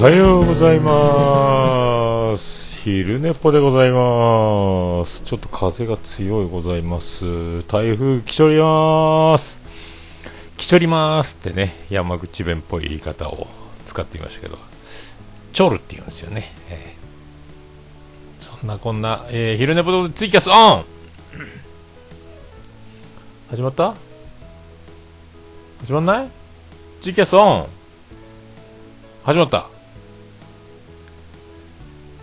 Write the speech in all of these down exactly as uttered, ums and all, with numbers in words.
おはようございます。昼寝っぽでございます。ちょっと風が強いございます。台風来ちょります来ちょりますってね、山口弁っぽい言い方を使っていましたけど、ちょるって言うんですよね、えー、そんなこんな、えー、昼寝っぽでツイキャスオン始まった？始まんない？ツイキャスオン始まった。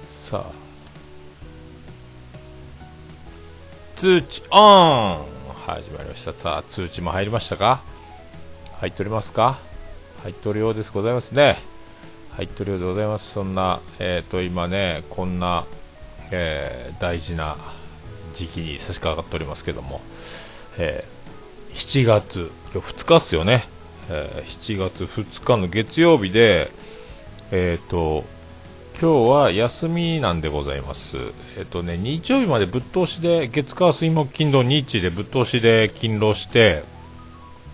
さあ通知オン始まりました。さあ通知も入りましたか？入っておりますか？入っておるようですございますね。入っておるようでございます。そんなえっと今ねこんな、えー、大事な時期に差し掛かっておりますけども、えーしちがつ今日ふつかっすよね、えー、しちがつふつかの月曜日で、えっと今日は休みなんでございます。えっとね日曜日までぶっ通しで、月火水木金土日でぶっ通しで勤労して、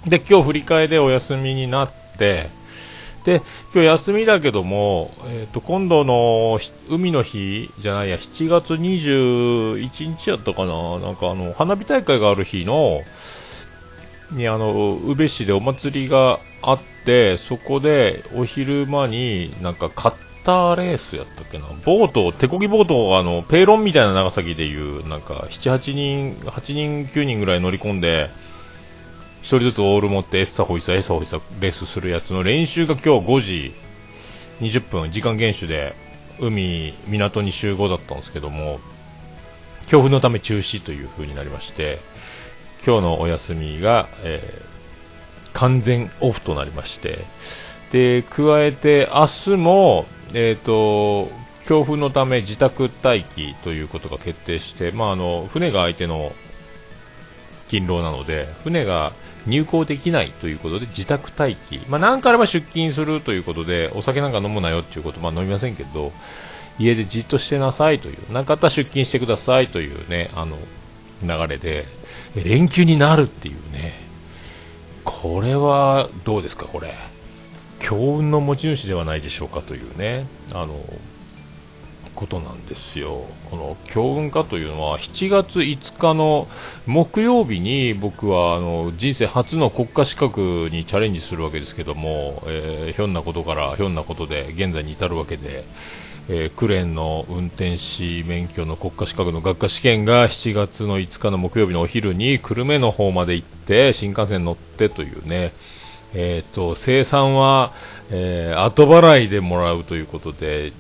で今日振り替えでお休みになって、で今日休みだけども、えっと今度の海の日じゃないやしちがつにじゅういちにちやったかな、なんかあの花火大会がある日のにあの宇部市でお祭りがあって、そこでお昼間になんかカッターレースやったっけな、ボート手漕ぎボートをあのペーロンみたいな長崎でいうなんかななはちにんはちにんきゅうにんぐらい乗り込んでひとりずつオール持ってエッサホイサエッサホイサレースするやつの練習が今日ごじにじゅっぷん時間厳守で海港に集合だったんですけども、強風のため中止という風になりまして、今日のお休みが、えー、完全オフとなりまして、で加えて明日も、えー、と強風のため自宅待機ということが決定して、まあ、あの船が相手の勤労なので船が入港できないということで自宅待機、まあ、なんかあれば出勤するということで、お酒なんか飲むなよということ、まあ、飲みませんけど家でじっとしてなさいという、なんかあったら出勤してくださいというね、あの流れで連休になるっていうね、これはどうですか、これ強運の持ち主ではないでしょうかというね、あのことなんですよ。この強運化というのはしちがついつかの木曜日に僕はあの人生初の国家資格にチャレンジするわけですけども、えー、ひょんなことからひょんなことで現在に至るわけで、えー、クレーンの運転士免許の国家資格の学科試験がしちがつのいつかの木曜日のお昼に久留米の方まで行って新幹線に乗ってというね、えー、と生産は、えー、後払いでもらうということで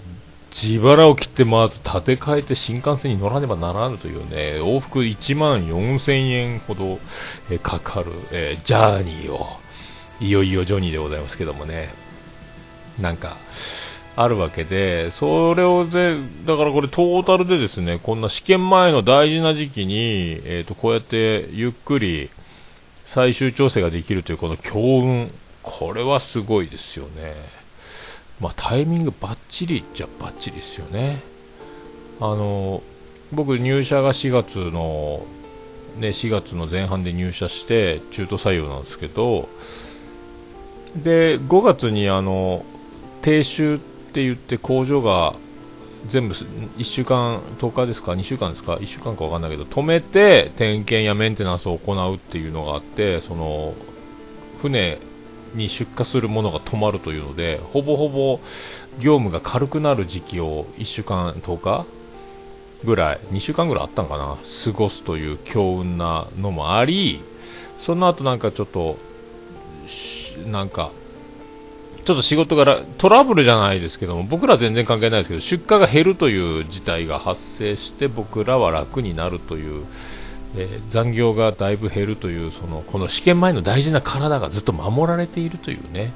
自腹を切ってまず立て替えて新幹線に乗らねばならぬというね、往復いちまんよんせんえんほど、えー、かかる、えー、ジャーニーをいよいよジョニーでございますけどもね、なんかあるわけで、それをでだからこれトータルでですね、こんな試験前の大事な時期に、えー、とこうやってゆっくり最終調整ができるというこの強運、これはすごいですよね。まあ、タイミングバッチリじゃバッチリですよね。あの僕入社がしがつの、ね、しがつの前半で入社して中途採用なんですけど、でごがつにあの定収って言って工場が全部いっしゅうかんとおかですかにしゅうかんですかいっしゅうかんか分かんないけど止めて点検やメンテナンスを行うっていうのがあって、その船に出荷するものが止まるというのでほぼほぼ業務が軽くなる時期をいっしゅうかんとおかぐらいにしゅうかんぐらいあったのかな過ごすという強運なのもあり、その後なんかちょっとなんかちょっと仕事がトラブルじゃないですけども、僕らは全然関係ないですけど出荷が減るという事態が発生して僕らは楽になるという、えー、残業がだいぶ減るという、そのこの試験前の大事な体がずっと守られているというね、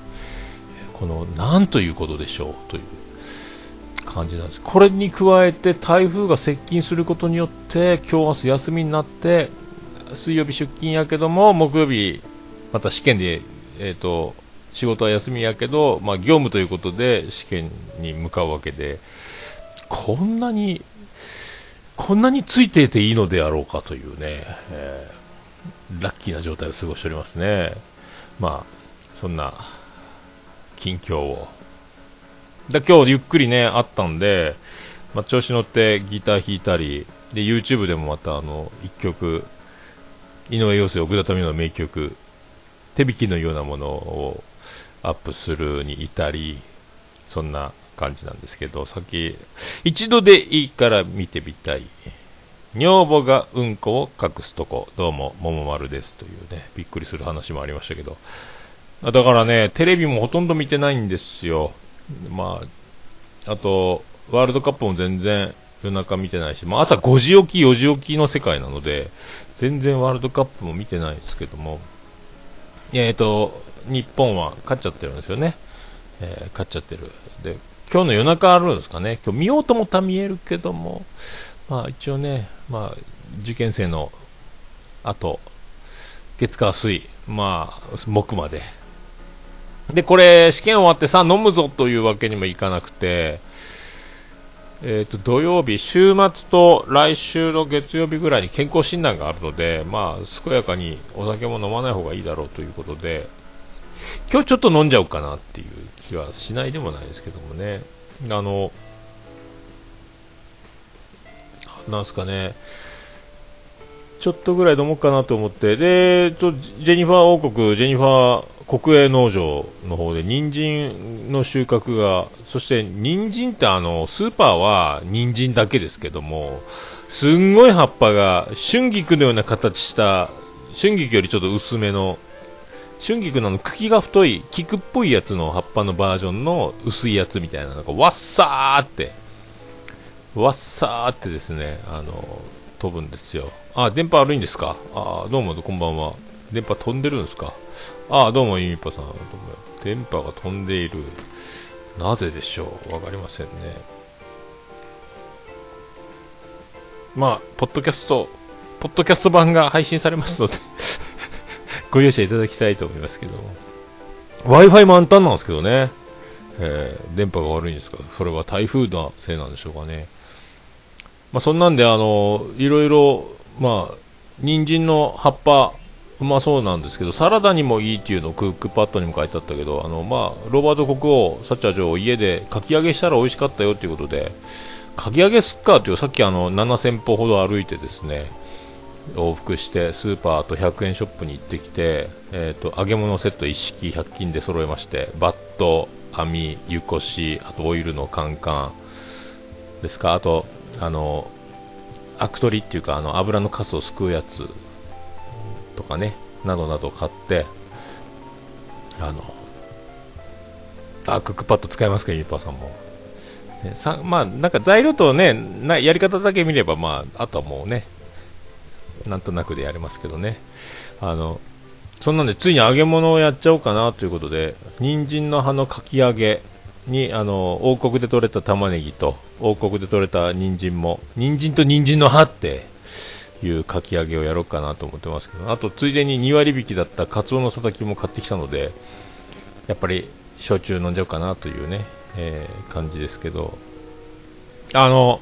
このなんということでしょうという感じなんです。これに加えて台風が接近することによって今日明日休みになって水曜日出勤やけども木曜日また試験でえっと仕事は休みやけど、まあ、業務ということで試験に向かうわけで、こんなにこんなについていていいのであろうかというね、えー、ラッキーな状態を過ごしておりますね。まあそんな近況をで今日ゆっくりねあったんで、まあ、調子乗ってギター弾いたりで YouTube でもまたあのいっきょく井上陽水奥田民生の名曲手引きのようなものをアップするに至り、そんな感じなんですけど、さっき一度でいいから見てみたい女房がうんこを隠すとこ、どうもももまるですというね、びっくりする話もありましたけど、だからねテレビもほとんど見てないんですよ。まああとワールドカップも全然夜中見てないし、まあ、朝ごじ起きよじ起きの世界なので全然ワールドカップも見てないんですけども、えーと日本は勝っちゃってるんですよね、えー、勝っちゃってる。で今日の夜中あるんですかね、今日見ようと思ったら見えるけども、まあ一応ね、まあ受験生のあと月火水、まあ木までで、これ試験終わってさ飲むぞというわけにもいかなくて、えーと土曜日週末と来週の月曜日ぐらいに健康診断があるので、まあ健やかにお酒も飲まない方がいいだろうということで、今日ちょっと飲んじゃおうかなっていう気はしないでもないですけどもね、あのなんすかね、ちょっとぐらい飲もうかなと思って、でちょジェニファー王国ジェニファー国営農場の方で人参の収穫が、そして人参ってあのスーパーは人参だけですけども、すんごい葉っぱが春菊のような形した春菊よりちょっと薄めの春菊の茎が太い菊っぽいやつの葉っぱのバージョンの薄いやつみたいなのがわっさーってわっさーってですね、あの飛ぶんですよ。あ、電波悪いんですか。あ、どうもこんばんは。電波飛んでるんですか。あ、どうもゆみぽさん。どうも電波が飛んでいる。なぜでしょう。わかりませんね。まあポッドキャストポッドキャスト版が配信されますのでご容赦いただきたいと思いますけど、 Wi-Fi 満タンなんですけどね、えー、電波が悪いんですか。それは台風のせいなんでしょうかね。まあ、そんなんであのいろいろ、まあ人参の葉っぱうまそうなんですけど、サラダにもいいっていうのをクックパッドにも書いてあったけど、あのまあロバート国王サッチャー女王家でかき揚げしたら美味しかったよということで、かき揚げすっかという、さっきあのななせんぽほど歩いてですね往復してスーパーとひゃくえんショップに行ってきて、えー、と揚げ物セット一式ひゃく均で揃えまして、バット、網、湯こし、あとオイルのカンカンですか、あとあのアク取りっていうかあの油のカスをすくうやつとかね、などなど買って、あのあクックパッド使いますけど、ユーパーさんも、ね、さまあなんか材料とねなやり方だけ見れば、まああとはもうねなんとなくでやれますけどね、あのそんなんでついに揚げ物をやっちゃおうかなということで、人参の葉のかき揚げにあの王国で採れた玉ねぎと王国で採れた人参も、人参と人参の葉っていうかき揚げをやろうかなと思ってますけど、あとついでににわりびきだったカツオのたたきも買ってきたので、やっぱり焼酎飲んじゃおうかなというね、えー、感じですけど、あの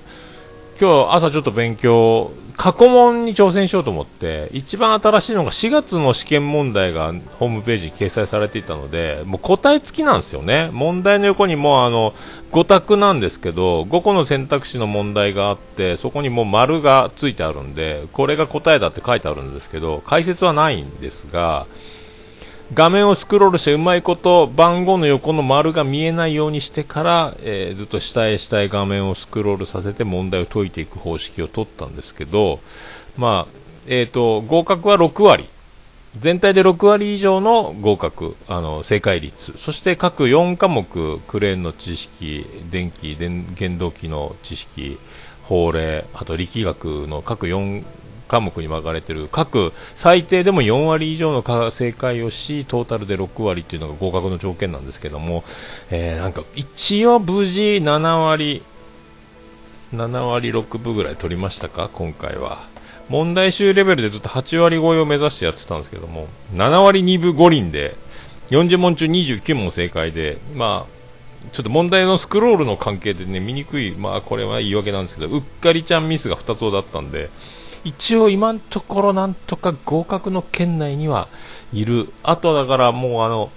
今日朝ちょっと勉強過去問に挑戦しようと思って、一番新しいのがしがつの試験問題がホームページに掲載されていたので、もう答え付きなんですよね。問題の横にもうあのご択なんですけど、ごこの選択肢の問題があって、そこにもう丸がついてあるんで、これが答えだって書いてあるんですけど、解説はないんですが、画面をスクロールしてうまいこと番号の横の丸が見えないようにしてから、えー、ずっと下へ下へ画面をスクロールさせて問題を解いていく方式を取ったんですけど、まあえーと、合格はろくわり、全体でろくわり以上の合格、あの正解率、そして各よんかもく、クレーンの知識、電気電原動機の知識、法令、あと力学の各よんかもくに分かれている、各最低でもよんわり以上の正解をし、トータルでろくわりというのが合格の条件なんですけども、えー、なんか一応無事ななわりろくぶぐらい取りましたか。今回は問題集レベルでずっとはちわり超えを目指してやってたんですけども、ななわりにぶごりんでよんじゅうもんちゅうにじゅうきゅうもん正解で、まあちょっと問題のスクロールの関係でね見にくい、まあこれは言い訳なんですけど、うっかりちゃんミスがふたつほどあったんで、一応今のところなんとか合格の圏内にはいる。あとだからもうあの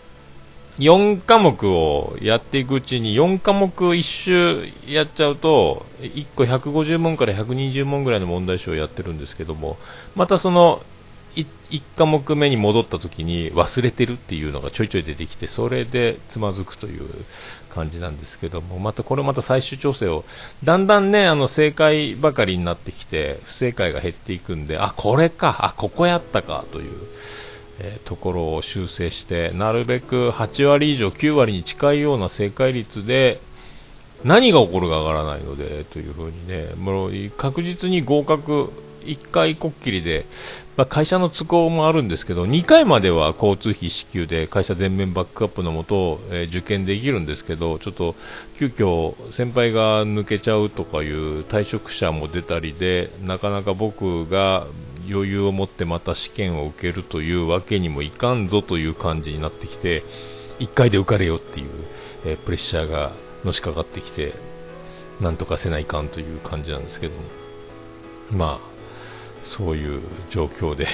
よん科目をやっていくうちによん科目いっ周やっちゃうといっこひゃくごじゅう問からひゃくにじゅう問ぐらいの問題集をやってるんですけども、またその 1, 1科目目に戻った時に忘れてるっていうのがちょいちょい出てきて、それでつまずくという感じなんですけども、またこれまた最終調整をだんだんね、あの正解ばかりになってきて不正解が減っていくんで、あ、これか、あ、ここやったかというえー、ところを修正して、なるべくはち割以上きゅう割に近いような正解率で何が起こるかわからないのでというふうにね、もう確実に合格いっかいこっきりで、まあ、会社の都合もあるんですけどにかいまでは交通費支給で会社全面バックアップのもと、えー、受験できるんですけど、ちょっと急遽先輩が抜けちゃうとかいう退職者も出たりで、なかなか僕が余裕を持ってまた試験を受けるというわけにもいかんぞという感じになってきて、いっかいで受かれよっていう、えー、プレッシャーがのしかかってきて、なんとかせないかんという感じなんですけども、まあそういう状況で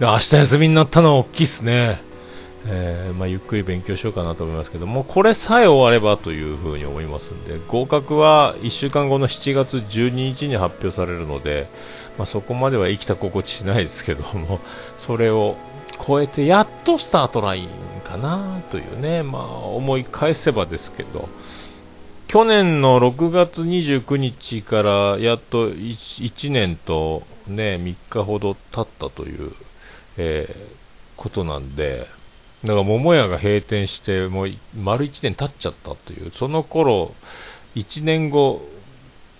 明日休みになったのは大きいっすね。えーまあ、ゆっくり勉強しようかなと思いますけども、これさえ終わればというふうに思いますんで、合格はいっしゅうかんごのしちがつじゅうににちに発表されるので、まあ、そこまでは生きた心地しないですけども、それを超えてやっとスタートラインかなというね、まあ、思い返せばですけど、去年のろくがつにじゅうくにちからやっと 1, いちねんと、ね、みっかほど経ったという、えー、ことなんで、だから桃屋が閉店してもう丸いちねん経っちゃったという、その頃いちねんご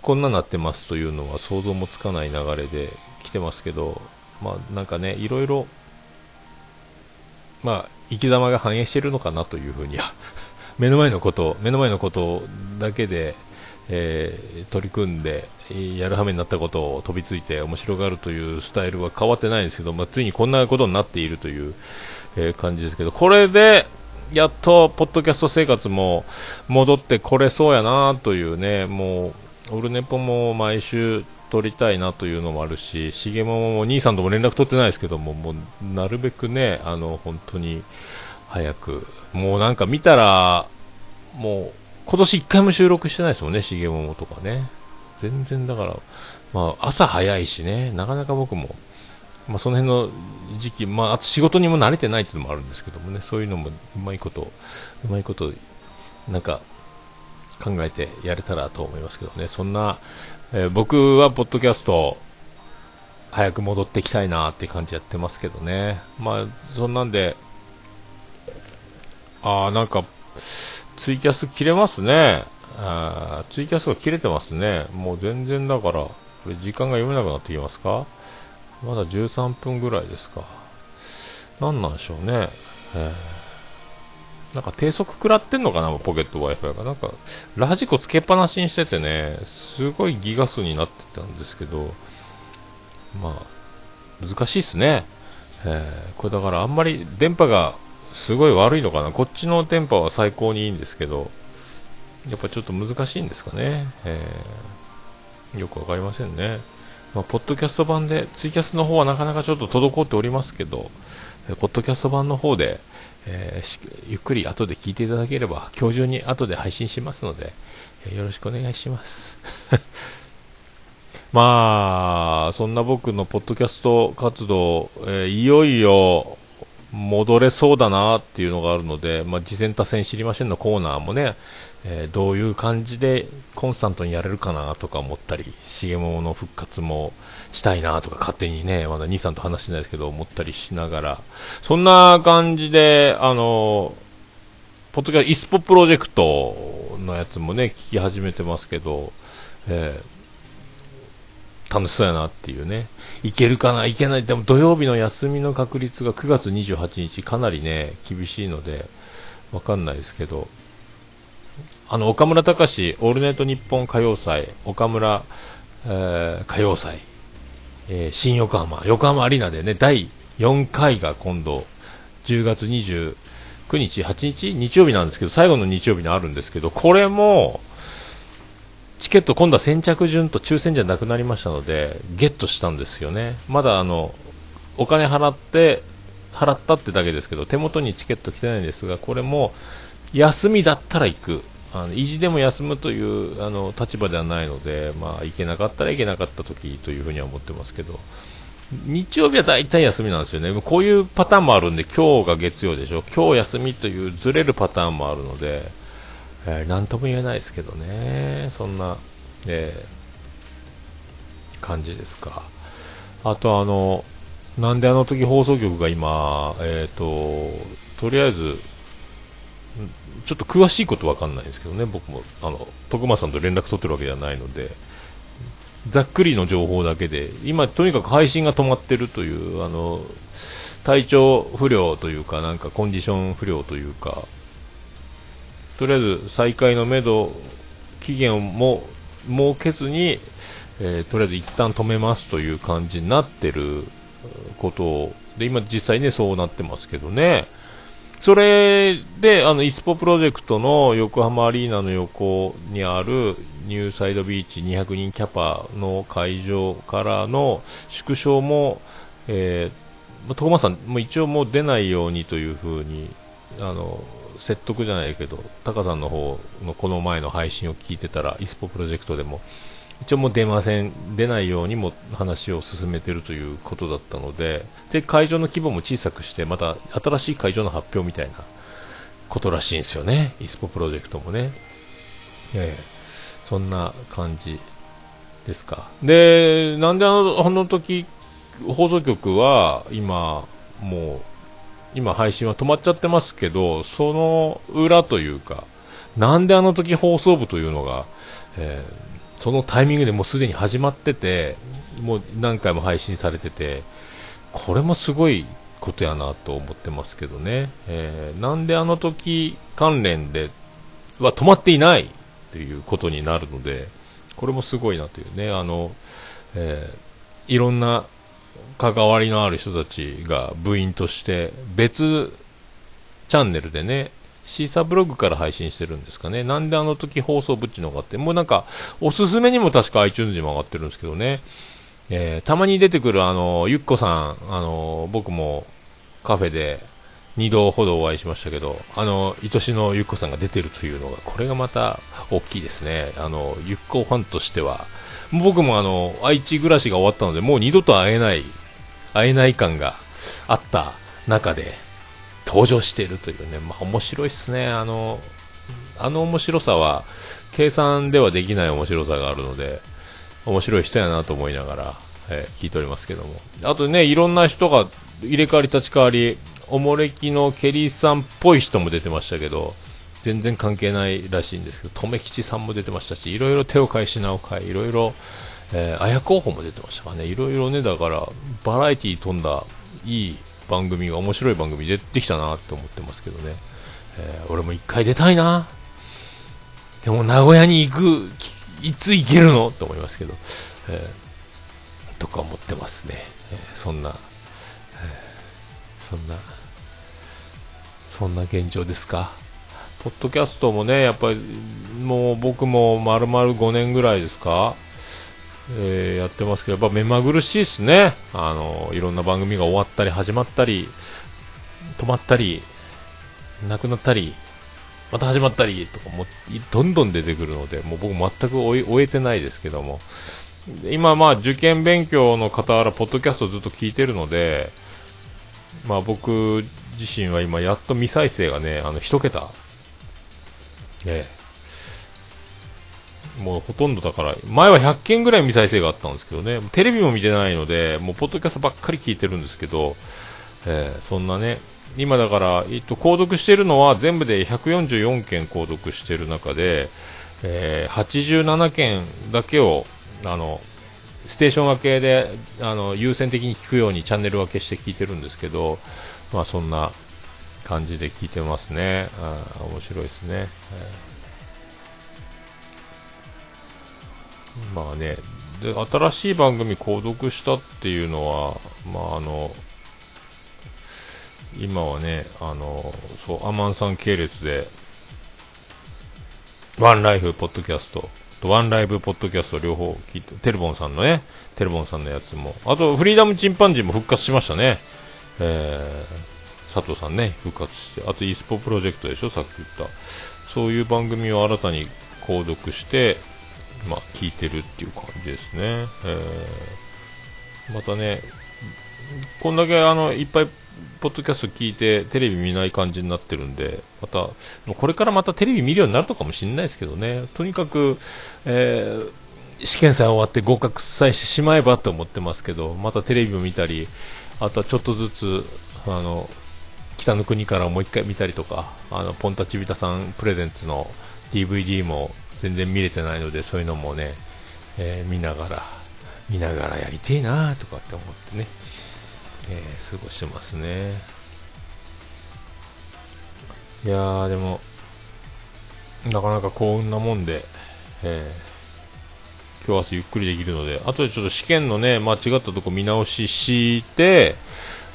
こんななってますというのは想像もつかない流れで来てますけど、まあなんかね、いろいろまあ生き様が反映してるのかなというふうには目の前のこと目の前のことだけで、えー、取り組んでやるはめになったことを飛びついて面白がるというスタイルは変わってないんですけど、まあ、ついにこんなことになっているという、えー、感じですけど、これでやっとポッドキャスト生活も戻ってこれそうやなというね、もうオルネポも毎週撮りたいなというのもあるし、しげもも兄さんとも連絡取ってないですけども、もうなるべくね、あの本当に早く、もうなんか見たらもう今年いっかいも収録してないですもんね、しげももとかね、全然だから、まあ、朝早いしね、なかなか僕も、まあ、その辺の時期、まあ、あと仕事にも慣れてないっていうのもあるんですけどもね、そういうのもうまいことうまいことなんか考えてやれたらと思いますけどね、そんな、えー、僕はポッドキャスト早く戻ってきたいなって感じやってますけどね、まあそんなんで、あーなんかツイキャス切れますね。あ、ツイキャスが切れてますね。もう全然だから、これ時間が読めなくなってきますか？まだじゅうさんぷんぐらいですか。なんなんでしょうね。えー、なんか低速食らってんのかな、ポケット Wi-Fi が。なんか、ラジコつけっぱなしにしててね、すごいギガ数になってたんですけど、まあ、難しいっすね。えー、これだからあんまり電波がすごい悪いのかな。こっちの電波は最高にいいんですけど、やっぱちょっと難しいんですかね、えー、よくわかりませんね、まあ、ポッドキャスト版でツイキャスの方はなかなかちょっと滞っておりますけど、えー、ポッドキャスト版の方で、えー、ゆっくり後で聞いていただければ今日中に後で配信しますので、えー、よろしくお願いしますまあそんな僕のポッドキャスト活動、えー、いよいよ戻れそうだなっていうのがあるので、まあ、次戦他戦知りませんのコーナーもね、えー、どういう感じでコンスタントにやれるかなとか思ったり、しげももの復活もしたいなとか勝手にね、まだ兄さんと話してないですけど思ったりしながら、そんな感じであのポッドキャストイスポプロジェクトのやつもね聞き始めてますけど、えー、楽しそうやなっていうね、いけるかないけない、でも土曜日の休みの確率がくがつにじゅうはちにちかなりね厳しいのでわかんないですけど、あの岡村隆史オールナイトニッポン歌謡祭、岡村、えー、歌謡祭、えー、新横浜横浜アリーナでねだいよんかいが今度じゅうがつにじゅうくにちはちにち日曜日なんですけど、最後の日曜日にあるんですけど、これもチケット今度は先着順と抽選じゃなくなりましたのでゲットしたんですよね。まだあのお金払って払ったってだけですけど、手元にチケット来てないんですが、これも休みだったら行く、あの意地でも休むというあの立場ではないので、まあ、行けなかったら行けなかった時というふうには思ってますけど、日曜日は大体休みなんですよね。こういうパターンもあるんで、今日が月曜でしょ、今日休みというずれるパターンもあるので、えー、なんとも言えないですけどね、そんな、えー、感じですか。あとあのなんであの時放送局が今、えーと、とりあえずちょっと詳しいことわかんないんですけどね、僕もあの徳間さんと連絡取ってるわけではないので、ざっくりの情報だけで、今とにかく配信が止まってるという、あの体調不良というか、なんかコンディション不良というか、とりあえず再開のめど期限をも設けずに、えー、とりあえず一旦止めますという感じになってることで、今実際ねそうなってますけどね。それであのイスポプロジェクトの横浜アリーナの横にあるニューサイドビーチにひゃくにんキャパの会場からの縮小も、えー、徳間さんも一応もう出ないようにというふうに、あの説得じゃないけど、タカさんの方のこの前の配信を聞いてたら、イスポプロジェクトでも一応もう出ません、出ないようにも話を進めているということだったので、で会場の規模も小さくして、また新しい会場の発表みたいなことらしいんですよね、イスポプロジェクトもね。えー、そんな感じですか。で、なんであの、あの時放送局は今もう今配信は止まっちゃってますけど、その裏というか、なんであの時放送部というのが、えーそのタイミングでもうすでに始まってて、もう何回も配信されてて、これもすごいことやなと思ってますけどね。えー、なんであの時関連では止まっていないっていうことになるので、これもすごいなというね、あの、えー、いろんな関わりのある人たちが部員として別チャンネルでね、シーサーブログから配信してるんですかね。なんであの時放送ぶっちのがあって、もうなんか、おすすめにも確か iTunes にも上がってるんですけどね。えー、たまに出てくるあの、ゆっこさん、あの、僕もカフェでにどほどお会いしましたけど、あの、愛しのゆっこさんが出てるというのが、これがまた大きいですね。あの、ゆっこファンとしては、僕もあの、愛知暮らしが終わったので、もう二度と会えない、会えない感があった中で、登場しているというね、まあ、面白いですね。あの、あの面白さは計算ではできない面白さがあるので、面白い人やなと思いながら、えー、聞いておりますけども、あとね、いろんな人が入れ替わり立ち替わり、おもれきのケリーさんっぽい人も出てましたけど、全然関係ないらしいんですけど、とめきちさんも出てましたし、いろいろ手を変え品を変え、いろいろ、えー、綾候補も出てましたからね、いろいろね、だからバラエティー飛んだいい番組が、面白い番組出てきたなって思ってますけどね。えー、俺も一回出たいな。でも名古屋に行く、いつ行けるのと思いますけど、えー、とか思ってますね。えー、そんな、えー、そんな、そんな現状ですか。ポッドキャストもね、やっぱりもう僕も丸々ごねんぐらいですか、えー、やってますけど、やっぱ目まぐるしいですね。あのいろんな番組が終わったり始まったり止まったりなくなったりまた始まったりとか、もうどんどん出てくるので、もう僕全く終え、終えてないですけども、今まあ受験勉強の傍らポッドキャストをずっと聞いてるので、まあ僕自身は今やっと未再生がね、あの一桁、ええもうほとんどだから、前はひゃっけんぐらい未再生があったんですけどね、テレビも見てないので、もうポッドキャストばっかり聞いてるんですけど、えー、そんなね、今だから、えっと、購読してるのは全部でひゃくよんじゅうよんけん購読してる中で、えー、はちじゅうななけんだけをあのステーション分けであの優先的に聞くようにチャンネル分けして聞いてるんですけど、まあそんな感じで聞いてますね。あ、面白いですね。えーまあね、で新しい番組購読したっていうのは、まあ、あの今はね、あのそうアマンさん系列でワンライフポッドキャストとワンライブポッドキャスト両方聞いて、テルボンさんのね、テルボンさんのやつも、あとフリーダムチンパンジーも復活しましたね。えー、佐藤さんね、復活して、あとイスポプロジェクトでしょ、さっき言ったそういう番組を新たに購読して、まあ、聞いてるっていう感じですね。えー、またね、こんだけあのいっぱいポッドキャスト聞いてテレビ見ない感じになってるんで、またこれからまたテレビ見るようになるのかもしれないですけどね、とにかく、えー、試験さえ終わって合格さえしてしまえばと思ってますけど、またテレビを見たり、あとはちょっとずつあの北の国からもう一回見たりとか、あのポンタチビタさんプレゼンツの ディーブイディー も全然見れてないので、そういうのもね、えー、見ながら見ながらやりてえなーとかって思ってね、えー、過ごしてますね。いやー、でもなかなか幸運なもんで、えー、今日明日ゆっくりできるので、あとでちょっと試験のね、間違ったとこ見直しして、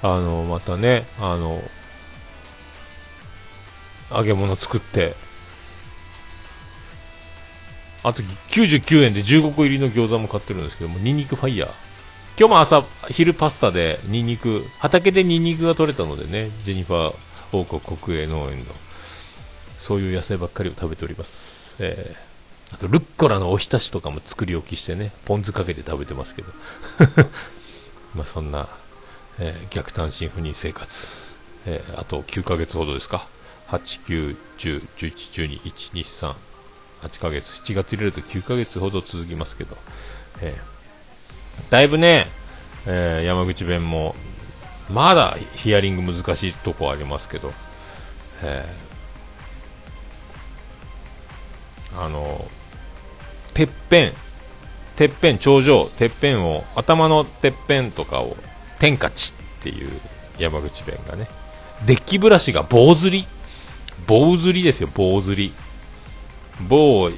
あのまたね、あの揚げ物作って、あときゅうじゅうきゅうえんでじゅうごこ入りの餃子も買ってるんですけども、ニンニクファイヤー。今日も朝、昼パスタでニンニク、畑でニンニクが取れたのでね、ジェニファー王国国営農園の、そういう野菜ばっかりを食べております。えー、あと、ルッコラのおひたしとかも作り置きしてね、ポン酢かけて食べてますけど。まあそんな、えー、逆単身赴任生活。えー、あときゅうかげつほどですか。はち、きゅう、じゅう、じゅういち、じゅうに、いち、に、さん。はちかげつ、しちがつ入れるときゅうかげつほど続きますけど。えーだいぶね、えー、山口弁もまだヒアリング難しいとこありますけど、えー、あのてっぺんてっぺん頂上てっぺんを頭のてっぺんとかを天下地っていう山口弁がね、デッキブラシが棒ずり棒ずりですよ、棒ずり棒を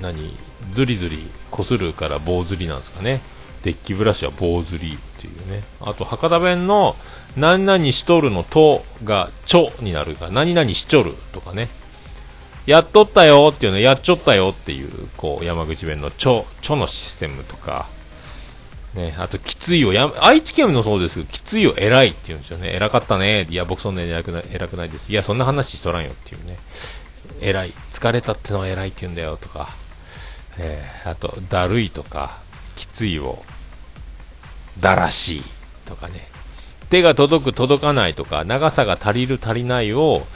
何ずりずりこするから棒ずりなんですかね。デッキブラシは棒ずりっていうね。あと博多弁の何々しとるのとがちょになるが、何々しちょるとかね、やっとったよっていうのやっちょったよっていう、こう山口弁のちょちょのシステムとかね。あときついをや愛知県のそうですけど、きついを偉いっていうんですよね。偉かったね、いや僕そんなに偉くない偉くないです、いやそんな話しとらんよっていうね、偉い疲れたってのは偉いって言うんだよとか、えー、あとだるいとかきついをだらしいとかね、手が届く届かないとか、長さが足りる足りないを、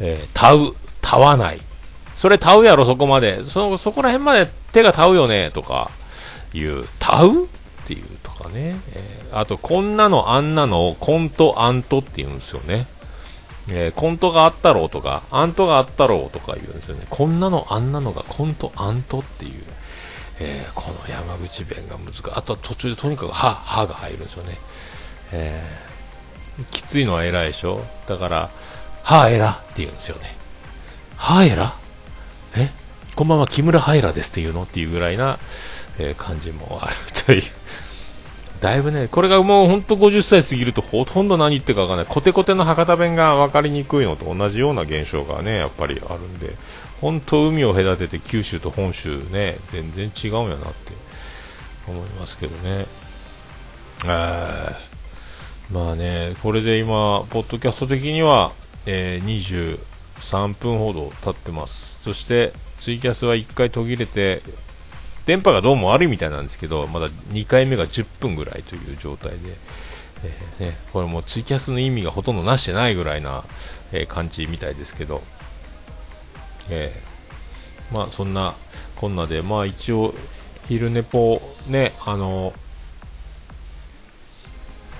えー、たうたわない、それたうやろそこまで、そそこら辺まで手がたうよねとかいうたうっていうとかね、えー、あとこんなのあんなのをコントあんとって言うんですよね。えー、コントがあったろうとかアントがあったろうとか言うんですよね。こんなのあんなのがコントアントっていう、えー、この山口弁が難しい。あとは途中でとにかく歯歯が入るんですよね、えー、きついのは偉いでしょ、だから歯えらって言うんですよね。歯えらえこんばんは木村ハエラですっていうのっていうぐらいな、えー、感じもあるという。だいぶね、これがもうほんとごじゅっさい過ぎるとほとんど何言ってるかわからない、コテコテの博多弁が分かりにくいのと同じような現象がねやっぱりあるんで、ほんと海を隔てて九州と本州ね全然違うんやなって思いますけどね。あまあね、これで今ポッドキャスト的には、えー、にじゅうさんぷんほど経ってます。そしてツイキャスはいっかい途切れて電波がどうも悪いみたいなんですけど、まだにかいめがじゅっぷんぐらいという状態で、えーね、これもうツイキャスの意味がほとんどなしてないぐらいな、えー、感じみたいですけど、えー、まあそんなこんなで、まあ一応昼寝ぽね、あの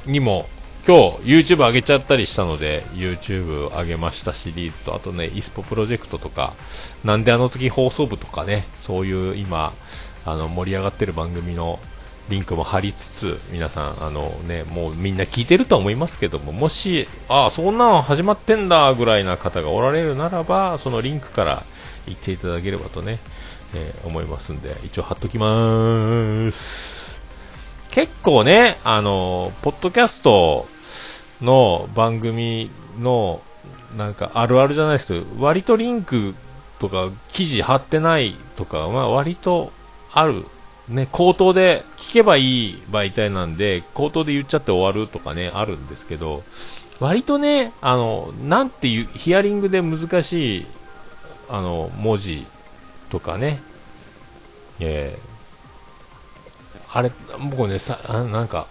にも今日 YouTube 上げちゃったりしたので YouTube 上げましたシリーズと、あとねイスポプロジェクトとかなんであの時放送部とかね、そういう今あの盛り上がってる番組のリンクも貼りつつ、皆さんあのねもうみんな聞いてるとは思いますけども、もしああそんなの始まってんだぐらいな方がおられるならば、そのリンクから行っていただければとね、えー、思いますんで、一応貼っときまーす。結構ねあのポッドキャストの番組のなんかあるあるじゃないですけど、割とリンクとか記事貼ってないとか、まあ割とあるね、口頭で聞けばいい媒体なんで、口頭で言っちゃって終わるとかね、あるんですけど、割とね、あの、なんていう、ヒアリングで難しい、あの、文字とかね、えー、あれ、僕ね、さ、なんか、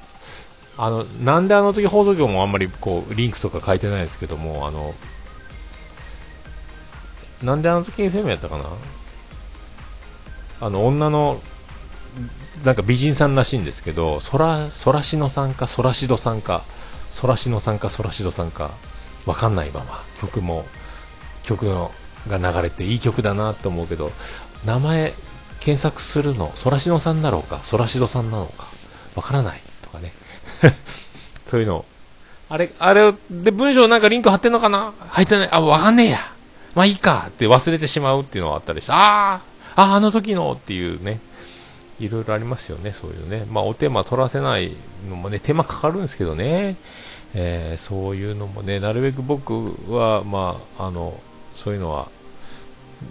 あの、なんであの時放送局もあんまりこう、リンクとか書いてないですけども、あの、なんであの時 エフエム やったかな、あの、女の、なんか美人さんらしいんですけど、そら、そらしのさんか、そらしどさんか、そらしのさんか、そらしどさんか、わかんないまま、曲も、曲のが流れて、いい曲だなと思うけど、名前、検索するの、そらしのさんだろうか、そらしどさんなのか、わからない、とかね。そういうの、あれ、あれ、で、文章なんかリンク貼ってんのかな、入ってない、あ、わかんねえや。まあいいか、って忘れてしまうっていうのはあったりして、ああ、ああ、あの時のっていうね。いろいろありますよね、そういうね。まあ、お手間取らせないのもね、手間かかるんですけどね。えー、そういうのもね、なるべく僕は、まあ、あの、そういうのは、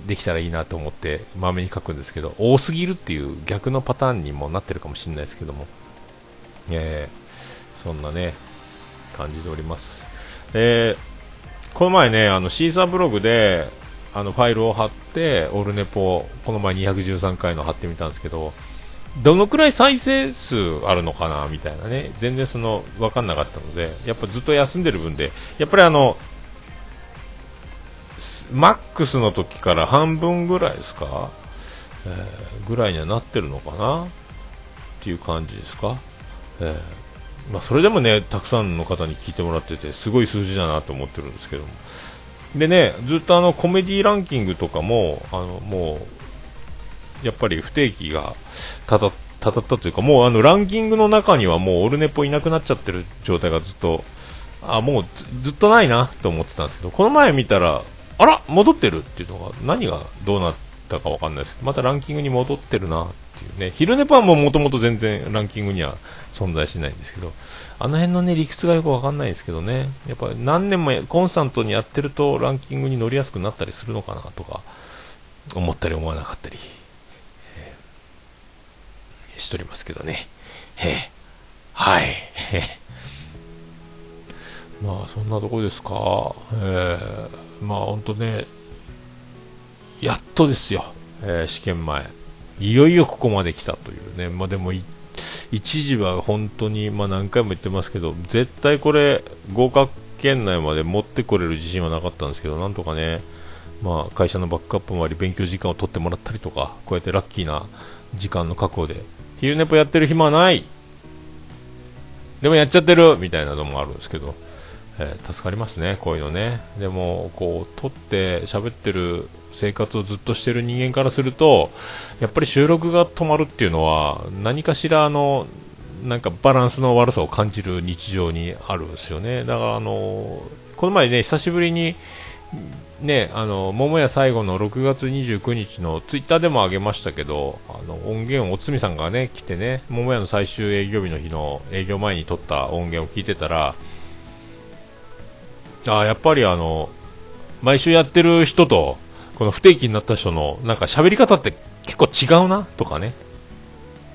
できたらいいなと思って、まめに書くんですけど、多すぎるっていう逆のパターンにもなってるかもしれないですけども。えー、そんなね、感じております。えー、この前ね、あの、シーサーブログで、あの、ファイルを貼って、オルネポ、この前にひゃくじゅうさんかいの貼ってみたんですけど、どのくらい再生数あるのかなみたいなね、全然その分かんなかったので、やっぱずっと休んでる分で、やっぱりあのマックスの時から半分ぐらいですか、えー、ぐらいにはなってるのかなっていう感じですか、えーまあ、それでもね、たくさんの方に聞いてもらってて、すごい数字だなと思ってるんですけども、でね、ずっとあのコメディランキングとかも、あのもうやっぱり不定期がたたたたったというか、もうあのランキングの中にはもうオルネポいなくなっちゃってる状態がずっと、あ、もう ず, ずっとないなと思ってたんですけど、この前見たら、あら戻ってるっていうのが、何がどうなったかわかんないですけど、またランキングに戻ってるなっていうね。昼ネポはもう元々全然ランキングには存在しないんですけど、あの辺のね理屈がよくわかんないですけどね、やっぱり何年もコンスタントにやってるとランキングに乗りやすくなったりするのかなとか思ったり思わなかったりしておりますけどね。へはいへまあそんなとこですか。えー、まあ本当ね、やっとですよ、えー、試験前いよいよここまで来たというね。まあでも一時は本当に、まあ何回も言ってますけど、絶対これ合格圏内まで持ってこれる自信はなかったんですけど、なんとかね、まあ会社のバックアップもあり、勉強時間を取ってもらったりとか、こうやってラッキーな時間の確保で、昼寝ぽやってる暇はない。でもやっちゃってるみたいなのもあるんですけど、えー、助かりますね、こういうのね。でも、こう、撮って喋ってる生活をずっとしてる人間からすると、やっぱり収録が止まるっていうのは、何かしらの、なんかバランスの悪さを感じる日常にあるんですよね。だから、あの、この前ね、久しぶりに、ね、あの桃屋最後のろくがつにじゅうくにちのツイッターでも上げましたけど、あの音源をおつみさんがね来てね、桃屋の最終営業日の日の営業前に撮った音源を聞いてたら、あ、やっぱりあの毎週やってる人とこの不定期になった人のなんか喋り方って結構違うなとかね、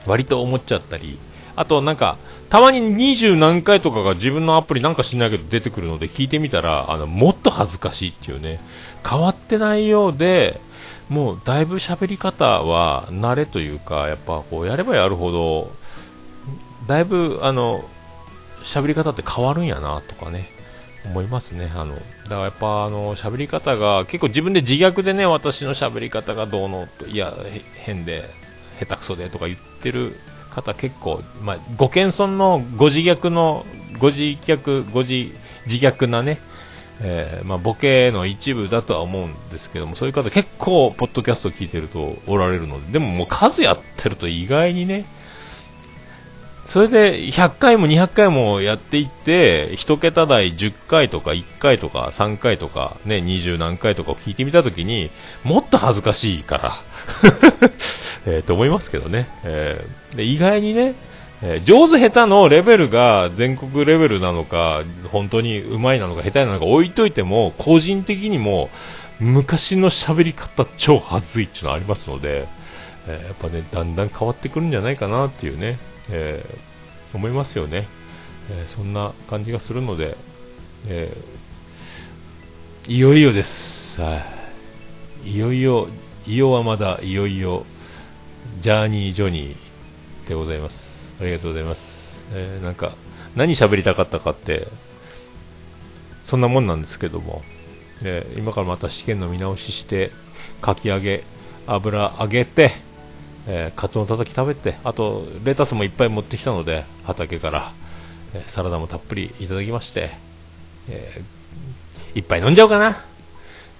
割と思っちゃったり、あとなんかたまににじゅうなんかいとかが自分のアプリなんか知らないけど出てくるので聞いてみたら、あのもっと恥ずかしいっていうね、変わってないようでもうだいぶ喋り方は慣れというか、やっぱこうやればやるほどだいぶあの喋り方って変わるんやなとかね思いますね。あのだからやっぱあの喋り方が結構自分で自虐でね、私の喋り方がどうの、いや変で下手くそでとか言ってる方結構、まあ、ご謙遜のご自虐のご自虐ご自自虐なね、えーまあ、ボケの一部だとは思うんですけども、そういう方結構ポッドキャスト聞いてるとおられるので、でももう数やってると意外にね、それでひゃっかいもにひゃっかいもやっていっていちけただいじゅっかいとかいっかいとかさんかいとかねにじゅうなんかいとかを聞いてみたときにもっと恥ずかしいからえと思いますけどね、えー、で意外にね、えー、上手下手のレベルが全国レベルなのか本当に上手いなのか下手なのか置いといても、個人的にも昔の喋り方超恥ずいっていうのありますので、えー、やっぱねだんだん変わってくるんじゃないかなっていうね、えー、思いますよね、えー、そんな感じがするので、えー、いよいよです、はい、いよいよいよはまだいよいよジャーニージョニーでございます。ありがとうございます、えー、なんか何喋りたかったかってそんなもんなんですけども、えー、今からまた試験の見直ししてかき揚げ油揚げて、えー、カツオのたたき食べて、あとレタスもいっぱい持ってきたので畑から、えー、サラダもたっぷりいただきまして、えー、いっぱい飲んじゃおうかな、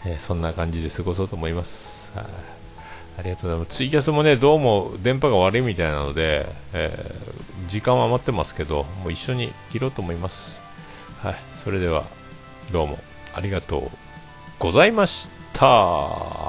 えー、そんな感じで過ごそうと思います。はありがとうございます。ツイキャスもねどうも電波が悪いみたいなので、えー、時間は余ってますけどもう一緒に切ろうと思います。はい、それではどうもありがとうございました。